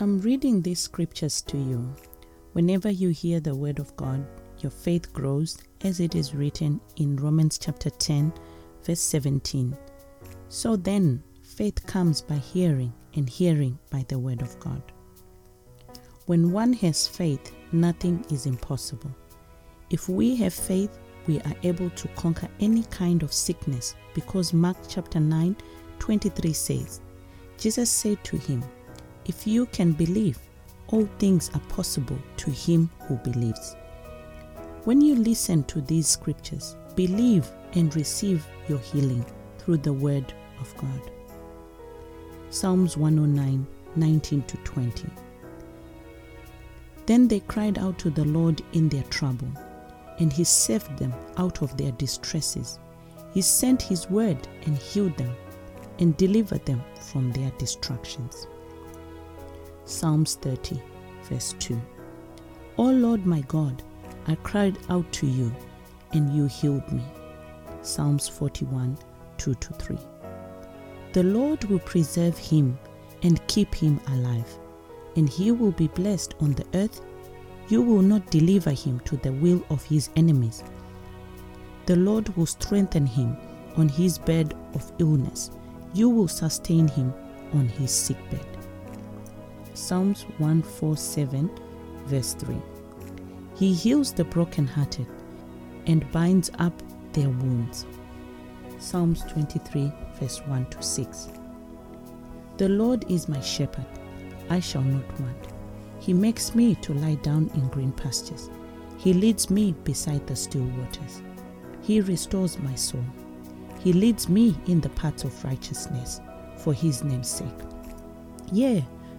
I'm reading these scriptures to you. Whenever you hear the word of God, your faith grows, as it is written in Romans chapter 10, verse 17. So then, faith comes by hearing, and hearing by the word of God. When one has faith, nothing is impossible. If we have faith, we are able to conquer any kind of sickness, because Mark chapter 9, 23 says, Jesus said to him, "If you can believe, all things are possible to him who believes." When you listen to these scriptures, believe and receive your healing through the word of God. Psalms 109, 19-20. Then they cried out to the Lord in their trouble, and he saved them out of their distresses. He sent his word and healed them, and delivered them from their destructions. Psalms 30, verse 2. O Lord my God, I cried out to you, and you healed me. Psalms 41, 2-3. The Lord will preserve him and keep him alive, and he will be blessed on the earth. You will not deliver him to the will of his enemies. The Lord will strengthen him on his bed of illness. You will sustain him on his sickbed. Psalms 147, verse 3. He heals the brokenhearted and binds up their wounds. Psalms 23, verse 1-6. The Lord is my shepherd, I shall not want. He makes me to lie down in green pastures. He leads me beside the still waters. He restores my soul. He leads me in the paths of righteousness for his name's sake. Yea,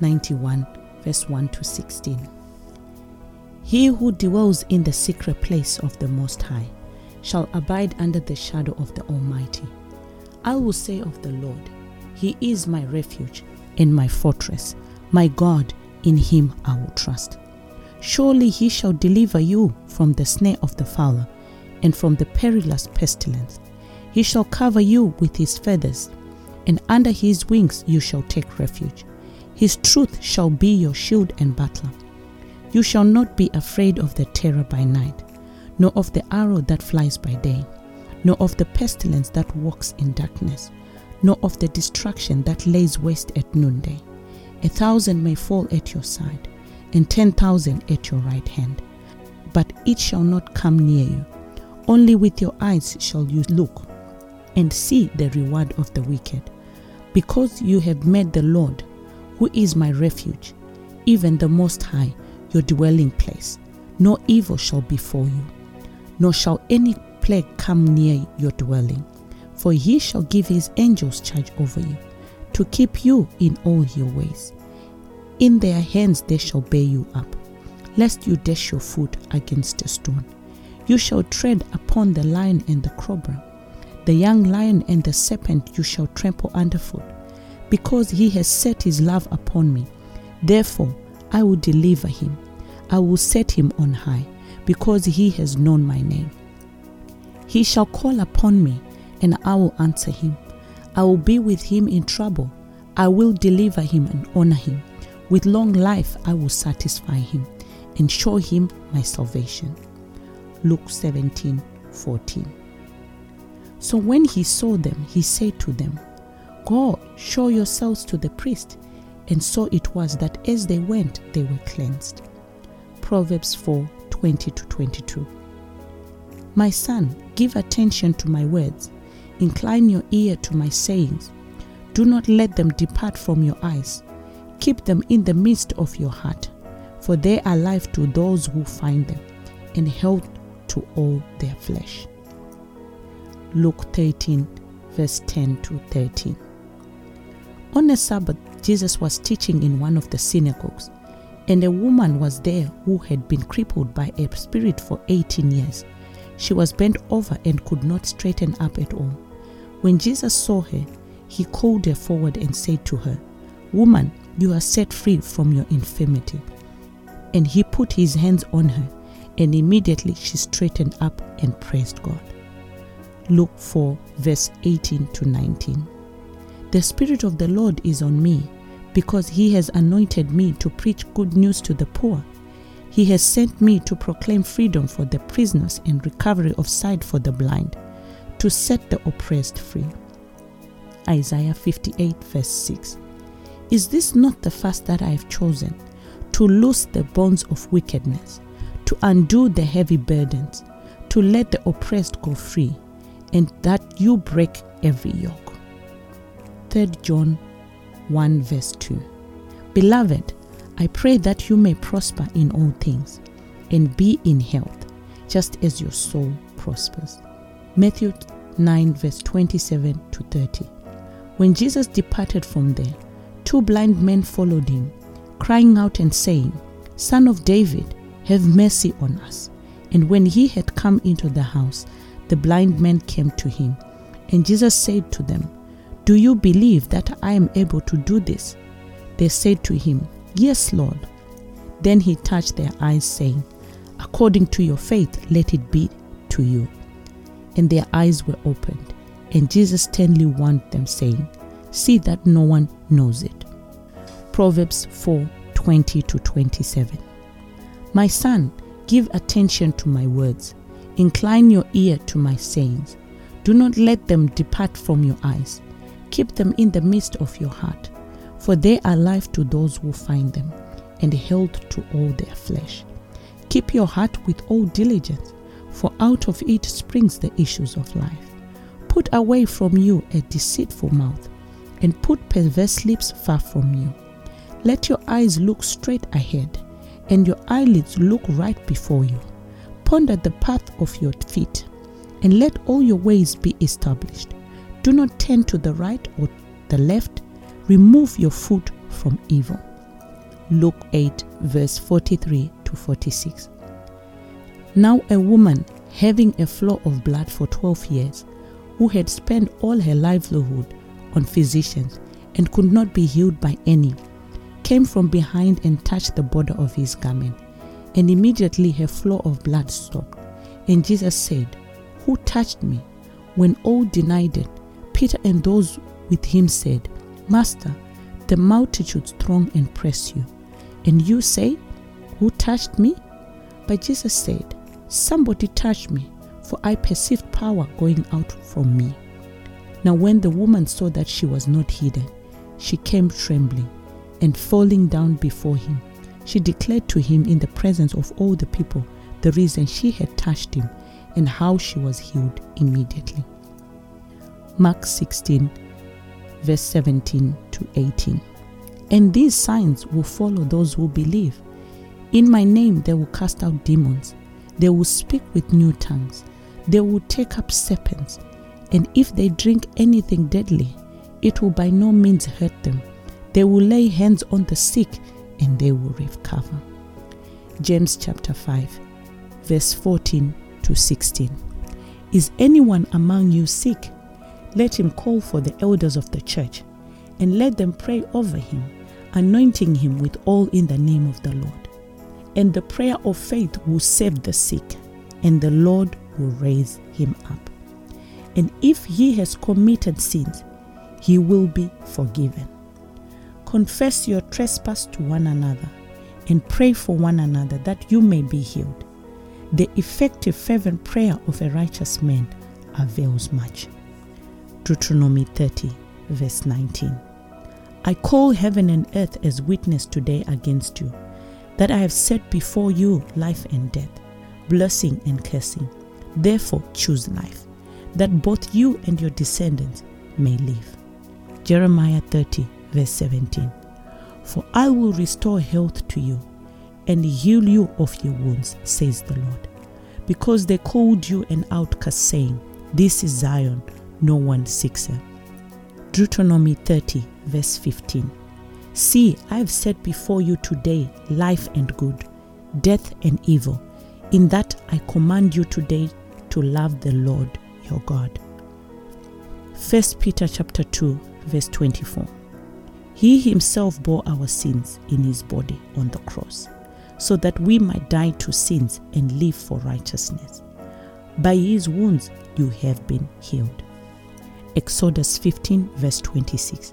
91, verse 1-16. He who dwells in the secret place of the Most High shall abide under the shadow of the Almighty. I will say of the Lord, he is my refuge and my fortress, my God, in him I will trust. Surely he shall deliver you from the snare of the fowler and from the perilous pestilence. He shall cover you with his feathers, and under his wings you shall take refuge. His truth shall be your shield and buckler. You shall not be afraid of the terror by night, nor of the arrow that flies by day, nor of the pestilence that walks in darkness, nor of the destruction that lays waste at noonday. 1,000 may fall at your side, and 10,000 at your right hand, but it shall not come near you. Only with your eyes shall you look and see the reward of the wicked, because you have made the Lord, who is my refuge, even the Most High, your dwelling place. No evil shall befall you, nor shall any plague come near your dwelling, for he shall give his angels charge over you, to keep you in all your ways. In their hands they shall bear you up, lest you dash your foot against a stone. You shall tread upon the lion and the cobra, the young lion and the serpent you shall trample underfoot. Because he has set his love upon me, therefore I will deliver him. I will set him on high, because he has known my name. He shall call upon me, and I will answer him. I will be with him in trouble. I will deliver him and honor him. With long life I will satisfy him, and show him my salvation. Luke 17:14. So when he saw them, he said to them, Go, show yourselves to the priest. And so it was that as they went, they were cleansed. Proverbs 4:20-22. My son, give attention to my words. Incline your ear to my sayings. Do not let them depart from your eyes. Keep them in the midst of your heart, for they are life to those who find them, and health to all their flesh. Luke 13, verse 10-13. On a Sabbath, Jesus was teaching in one of the synagogues, and a woman was there who had been crippled by a spirit for 18 years. She was bent over and could not straighten up at all. When Jesus saw her, he called her forward and said to her, "Woman, you are set free from your infirmity." And he put his hands on her, and immediately she straightened up and praised God. Luke 4, verse 18 to 19. The Spirit of the Lord is on me, because he has anointed me to preach good news to the poor. He has sent me to proclaim freedom for the prisoners and recovery of sight for the blind, to set the oppressed free. Isaiah 58, verse 6. Is this not the fast that I have chosen, to loose the bonds of wickedness, to undo the heavy burdens, to let the oppressed go free, and that you break every yoke? 3 John 1 verse 2. Beloved, I pray that you may prosper in all things and be in health, just as your soul prospers. Matthew 9 verse 27 to 30. When Jesus departed from there, two blind men followed him, crying out and saying, "Son of David, have mercy on us." And when he had come into the house, the blind man came to him. And Jesus said to them, "Do you believe that I am able to do this?" They said to him, "Yes, Lord." Then he touched their eyes, saying, "According to your faith, let it be to you." And their eyes were opened. And Jesus sternly warned them, saying, "See that no one knows it." Proverbs 4:20 to 27. My son, give attention to my words. Incline your ear to my sayings. Do not let them depart from your eyes. Keep them in the midst of your heart, for they are life to those who find them, and health to all their flesh. Keep your heart with all diligence, for out of it springs the issues of life. Put away from you a deceitful mouth, and put perverse lips far from you. Let your eyes look straight ahead, and your eyelids look right before you. Ponder the path of your feet, and let all your ways be established. Do not turn to the right or the left. Remove your foot from evil. Luke 8, verse 43 to 46. Now a woman having a flow of blood for 12 years, who had spent all her livelihood on physicians and could not be healed by any, came from behind and touched the border of his garment, and immediately her flow of blood stopped. And Jesus said, "Who touched me?" When all denied it, Peter and those with him said, "Master, the multitudes throng and press you, and you say, 'Who touched me?'" But Jesus said, "Somebody touched me, for I perceived power going out from me." Now when the woman saw that she was not hidden, she came trembling, and falling down before him, she declared to him in the presence of all the people the reason she had touched him, and how she was healed immediately. Mark 16, verse 17 to 18. And these signs will follow those who believe. In my name they will cast out demons. They will speak with new tongues. They will take up serpents. And if they drink anything deadly, it will by no means hurt them. They will lay hands on the sick, and they will recover. James chapter 5, verse 14 to 16. Is anyone among you sick? Let him call for the elders of the church, and let them pray over him, anointing him with oil in the name of the Lord. And the prayer of faith will save the sick, and the Lord will raise him up. And if he has committed sins, he will be forgiven. Confess your trespass to one another, and pray for one another that you may be healed. The effective fervent prayer of a righteous man avails much. Deuteronomy 30, verse 19. I call heaven and earth as witness today against you, that I have set before you life and death, blessing and cursing. Therefore choose life, that both you and your descendants may live. Jeremiah 30, verse 17. For I will restore health to you, and heal you of your wounds, says the Lord. Because they called you an outcast, saying, "This is Zion, no one seeks her." Deuteronomy 30, verse 15. See, I have set before you today life and good, death and evil. In that I command you today to love the Lord your God. 1 Peter chapter 2, verse 24. He himself bore our sins in his body on the cross, so that we might die to sins and live for righteousness. By his wounds you have been healed. Exodus 15, verse 26.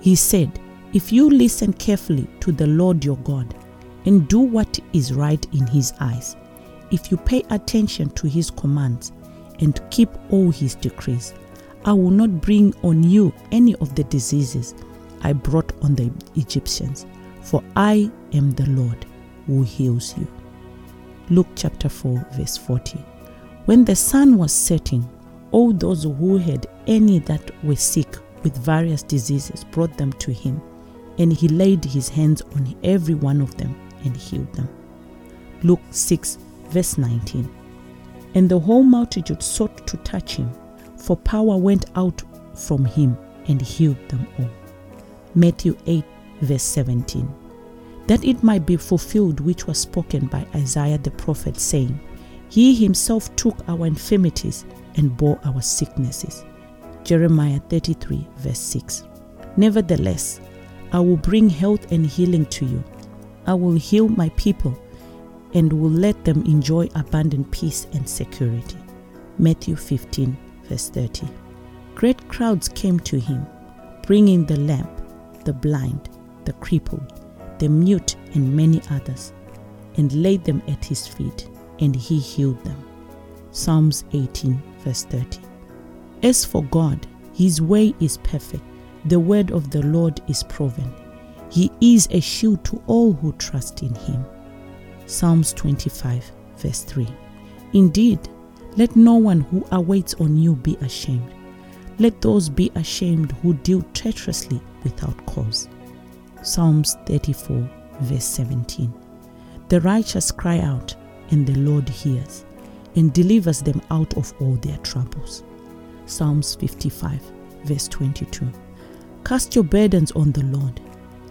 He said, if you listen carefully to the Lord your God and do what is right in his eyes, if you pay attention to his commands and keep all his decrees, I will not bring on you any of the diseases I brought on the Egyptians, for I am the Lord who heals you. Luke chapter 4, verse 40. When the sun was setting, all those who had any that were sick with various diseases brought them to him, and he laid his hands on every one of them and healed them. Luke 6, verse 19. And the whole multitude sought to touch him, for power went out from him and healed them all. Matthew 8, verse 17. That it might be fulfilled which was spoken by Isaiah the prophet, saying, he himself took our infirmities and bore our sicknesses. Jeremiah 33, verse 6. Nevertheless, I will bring health and healing to you. I will heal my people and will let them enjoy abundant peace and security. Matthew 15, verse 30. Great crowds came to him, bringing the lamp, the blind, the crippled, the mute, and many others, and laid them at his feet, and he healed them. Psalms 18, verse 30. As for God, his way is perfect. The word of the Lord is proven. He is a shield to all who trust in him. Psalms 25, verse 3. Indeed, let no one who awaits on you be ashamed. Let those be ashamed who deal treacherously without cause. Psalms 34, verse 17. The righteous cry out, and the Lord hears, and delivers them out of all their troubles. Psalms 55, verse 22. Cast your burdens on the Lord,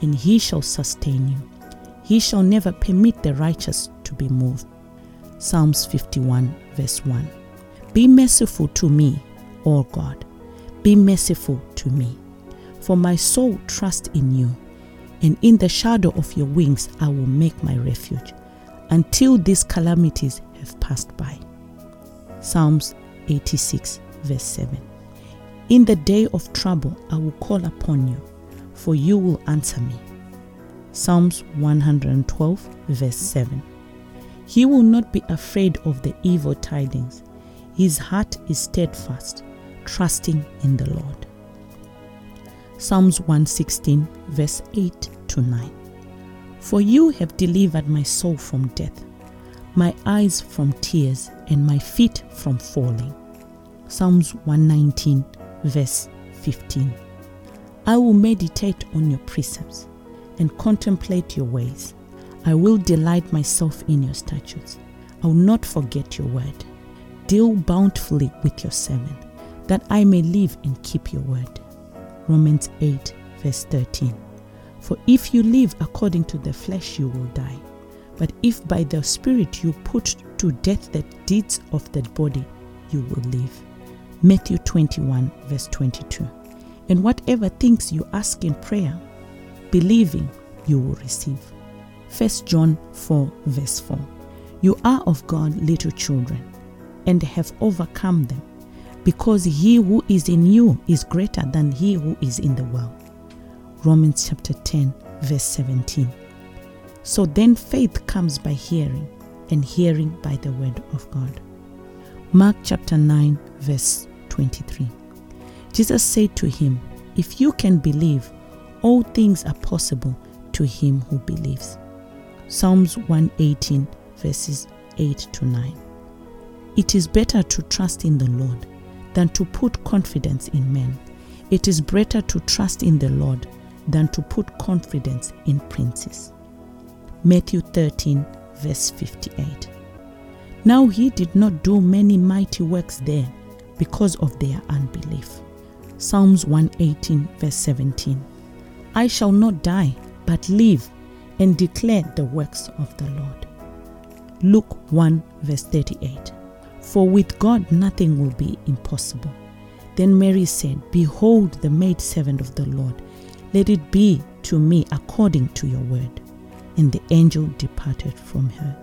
and he shall sustain you. He shall never permit the righteous to be moved. Psalms 51, verse 1. Be merciful to me, O God. Be merciful to me. For my soul trusts in you, and in the shadow of your wings I will make my refuge, until these calamities have passed by. Psalms 86, verse 7. In the day of trouble I will call upon you, for you will answer me. Psalms 112, verse 7. He will not be afraid of the evil tidings. His heart is steadfast, trusting in the Lord. Psalms 116, verse 8 to 9. For you have delivered my soul from death, my eyes from tears, and my feet from falling. Psalms 119, verse 15. I will meditate on your precepts and contemplate your ways. I will delight myself in your statutes. I will not forget your word. Deal bountifully with your servant, that I may live and keep your word. Romans 8, verse 13. For if you live according to the flesh, you will die. But if by the Spirit you put to death the deeds of the body, you will live. Matthew 21, verse 22. And whatever things you ask in prayer, believing, you will receive. 1 John 4, verse 4. You are of God, little children, and have overcome them, because he who is in you is greater than he who is in the world. Romans chapter 10, verse 17. So then faith comes by hearing, and hearing by the word of God. Mark chapter 9, verse 23. Jesus said to him, if you can believe, all things are possible to him who believes. Psalms 118, verses 8 to 9. It is better to trust in the Lord than to put confidence in men. It is better to trust in the Lord than to put confidence in princes. Matthew 13, verse 58. Now he did not do many mighty works there because of their unbelief. Psalms 118, verse 17. I shall not die, but live and declare the works of the Lord. Luke 1 verse 38. For with God nothing will be impossible. Then Mary said, Behold the maidservant of the Lord. Let it be to me according to your word. And the angel departed from her.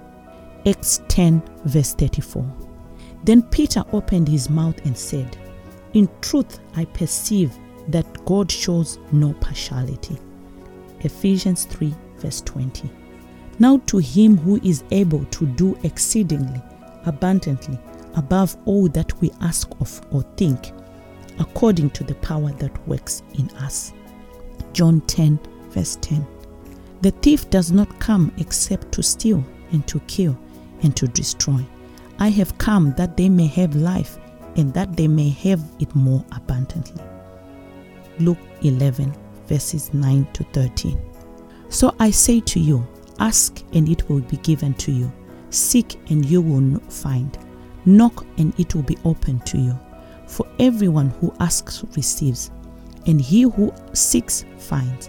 Acts 10 verse 34. Then Peter opened his mouth and said, In truth I perceive that God shows no partiality. Ephesians 3 verse 20. Now to him who is able to do exceedingly, abundantly, above all that we ask of or think, according to the power that works in us. John 10 verse 10. The thief does not come except to steal and to kill and to destroy. I have come that they may have life and that they may have it more abundantly. Luke 11 verses 9 to 13. So I say to you, ask and it will be given to you. Seek and you will find. Knock and it will be opened to you. For everyone who asks receives, and he who seeks finds,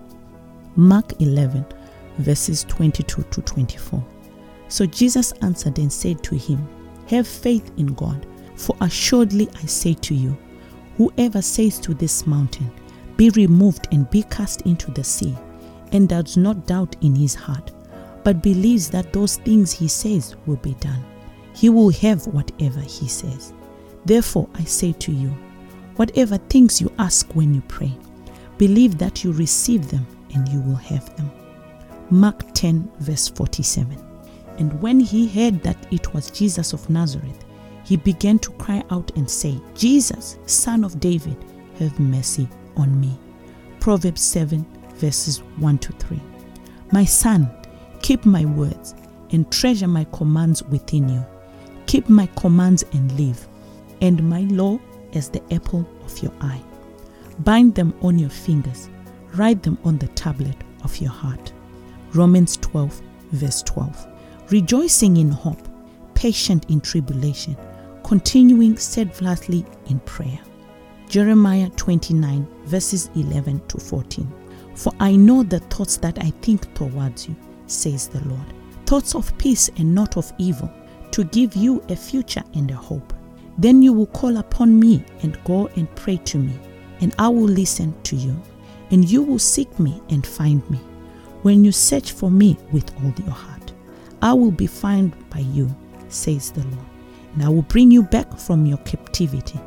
Mark 11, verses 22 to 24. So Jesus answered and said to him, Have faith in God, for assuredly I say to you, whoever says to this mountain, Be removed and be cast into the sea, and does not doubt in his heart, but believes that those things he says will be done, he will have whatever he says. Therefore I say to you, whatever things you ask when you pray, believe that you receive them and you will have them. Mark 10 verse 47. And when he heard that it was Jesus of Nazareth, he began to cry out and say, Jesus, Son of David, have mercy on me. Proverbs 7 verses 1 to 3. My son, keep my words and treasure my commands within you. Keep my commands and live, and my law as the apple of your eye. Bind them on your fingers, write them on the tablet of your heart. Romans 12 verse 12. Rejoicing in hope, patient in tribulation, continuing steadfastly in prayer. Jeremiah 29 verses 11 to 14. For I know the thoughts that I think towards you, says the Lord, thoughts of peace and not of evil, to give you a future and a hope. Then you will call upon me and go and pray to me, and I will listen to you, and you will seek me and find me, when you search for me with all your heart. I will be found by you, says the Lord, and I will bring you back from your captivity.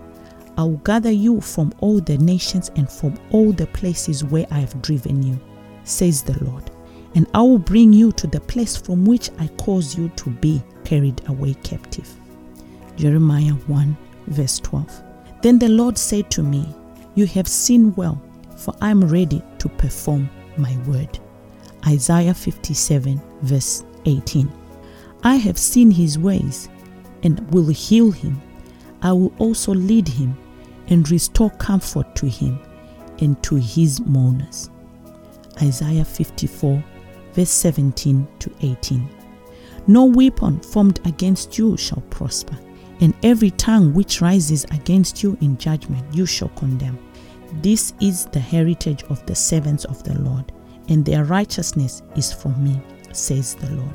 I will gather you from all the nations and from all the places where I have driven you, says the Lord, and I will bring you to the place from which I caused you to be carried away captive. Jeremiah 1 verse 12. Then the Lord said to me, You have seen well, for I am ready to perform my word. Isaiah 57 verse 18. I have seen his ways and will heal him. I will also lead him and restore comfort to him and to his mourners. Isaiah 54 verse 17 to 18. No weapon formed against you shall prosper, and every tongue which rises against you in judgment you shall condemn. This is the heritage of the servants of the Lord, and their righteousness is from me, says the Lord.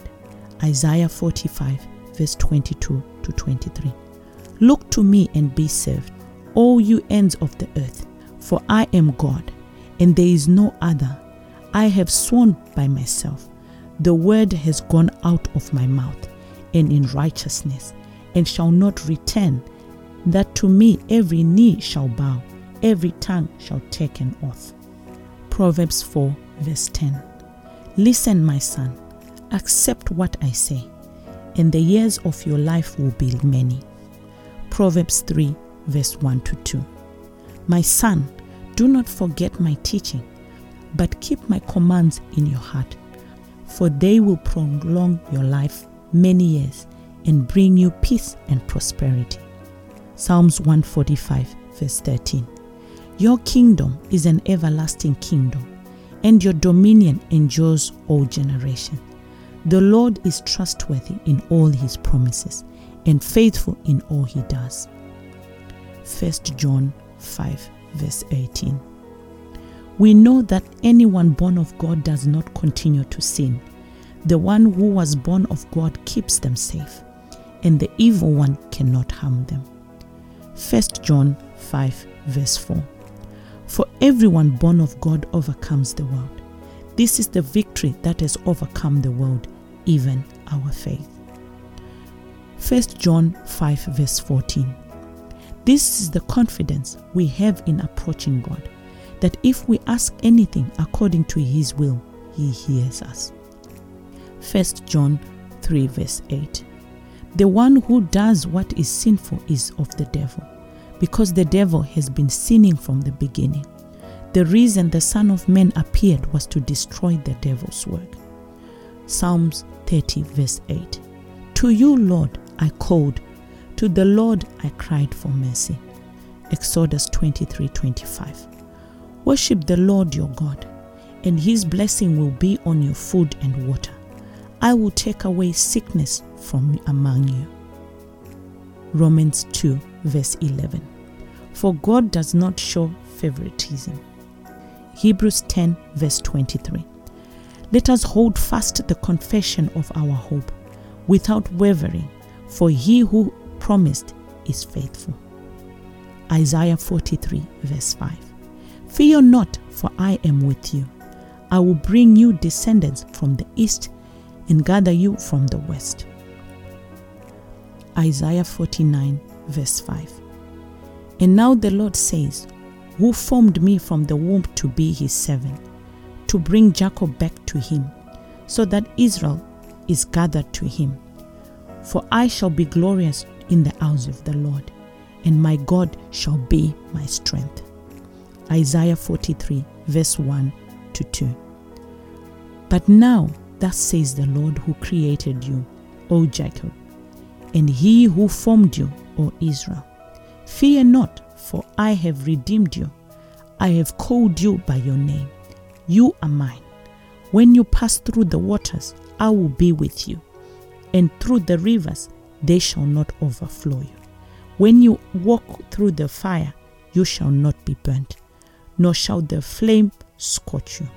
Isaiah 45 verse 22 to 23. Look to me and be saved, all you ends of the earth, for I am God, and there is no other. I have sworn by myself, the word has gone out of my mouth, and in righteousness, and shall not return, that to me every knee shall bow, every tongue shall take an oath. Proverbs 4 verse 10. Listen, my son, accept what I say, and the years of your life will be many. Proverbs 3 verse 1 to 2. My son, do not forget my teaching, but keep my commands in your heart, for they will prolong your life many years and bring you peace and prosperity. Psalms 145, verse 13. Your kingdom is an everlasting kingdom, and your dominion endures all generations. The Lord is trustworthy in all his promises and faithful in all he does. 1 John 5, verse 18. We know that anyone born of God does not continue to sin. The one who was born of God keeps them safe, and the evil one cannot harm them. 1 John 5, verse 4. For everyone born of God overcomes the world. This is the victory that has overcome the world, even our faith. 1 John 5, verse 14. This is the confidence we have in approaching God, that if we ask anything according to his will, he hears us. 1 John 3, verse 8. The one who does what is sinful is of the devil, because the devil has been sinning from the beginning. The reason the Son of Man appeared was to destroy the devil's work. Psalms 30, verse 8. To you, Lord, I called. To the Lord I cried for mercy. Exodus 23, 25. Worship the Lord your God, and his blessing will be on your food and water. I will take away sickness from among you. Romans 2, verse 11. For God does not show favoritism. Hebrews 10, verse 23. Let us hold fast the confession of our hope without wavering, for he who promised is faithful. Isaiah 43, verse 5. Fear not, for I am with you. I will bring you descendants from the east and gather you from the west. Isaiah 49, verse 5. And now the Lord says, who formed me from the womb to be his servant, to bring Jacob back to him, so that Israel is gathered to him. For I shall be glorious in the house of the Lord, and my God shall be my strength. Isaiah 43, verse 1 to 2. But now, thus says the Lord who created you, O Jacob, and he who formed you, O Israel. Fear not, for I have redeemed you. I have called you by your name. You are mine. When you pass through the waters, I will be with you, and through the rivers, they shall not overflow you. When you walk through the fire, you shall not be burnt, nor shall the flame scorch you.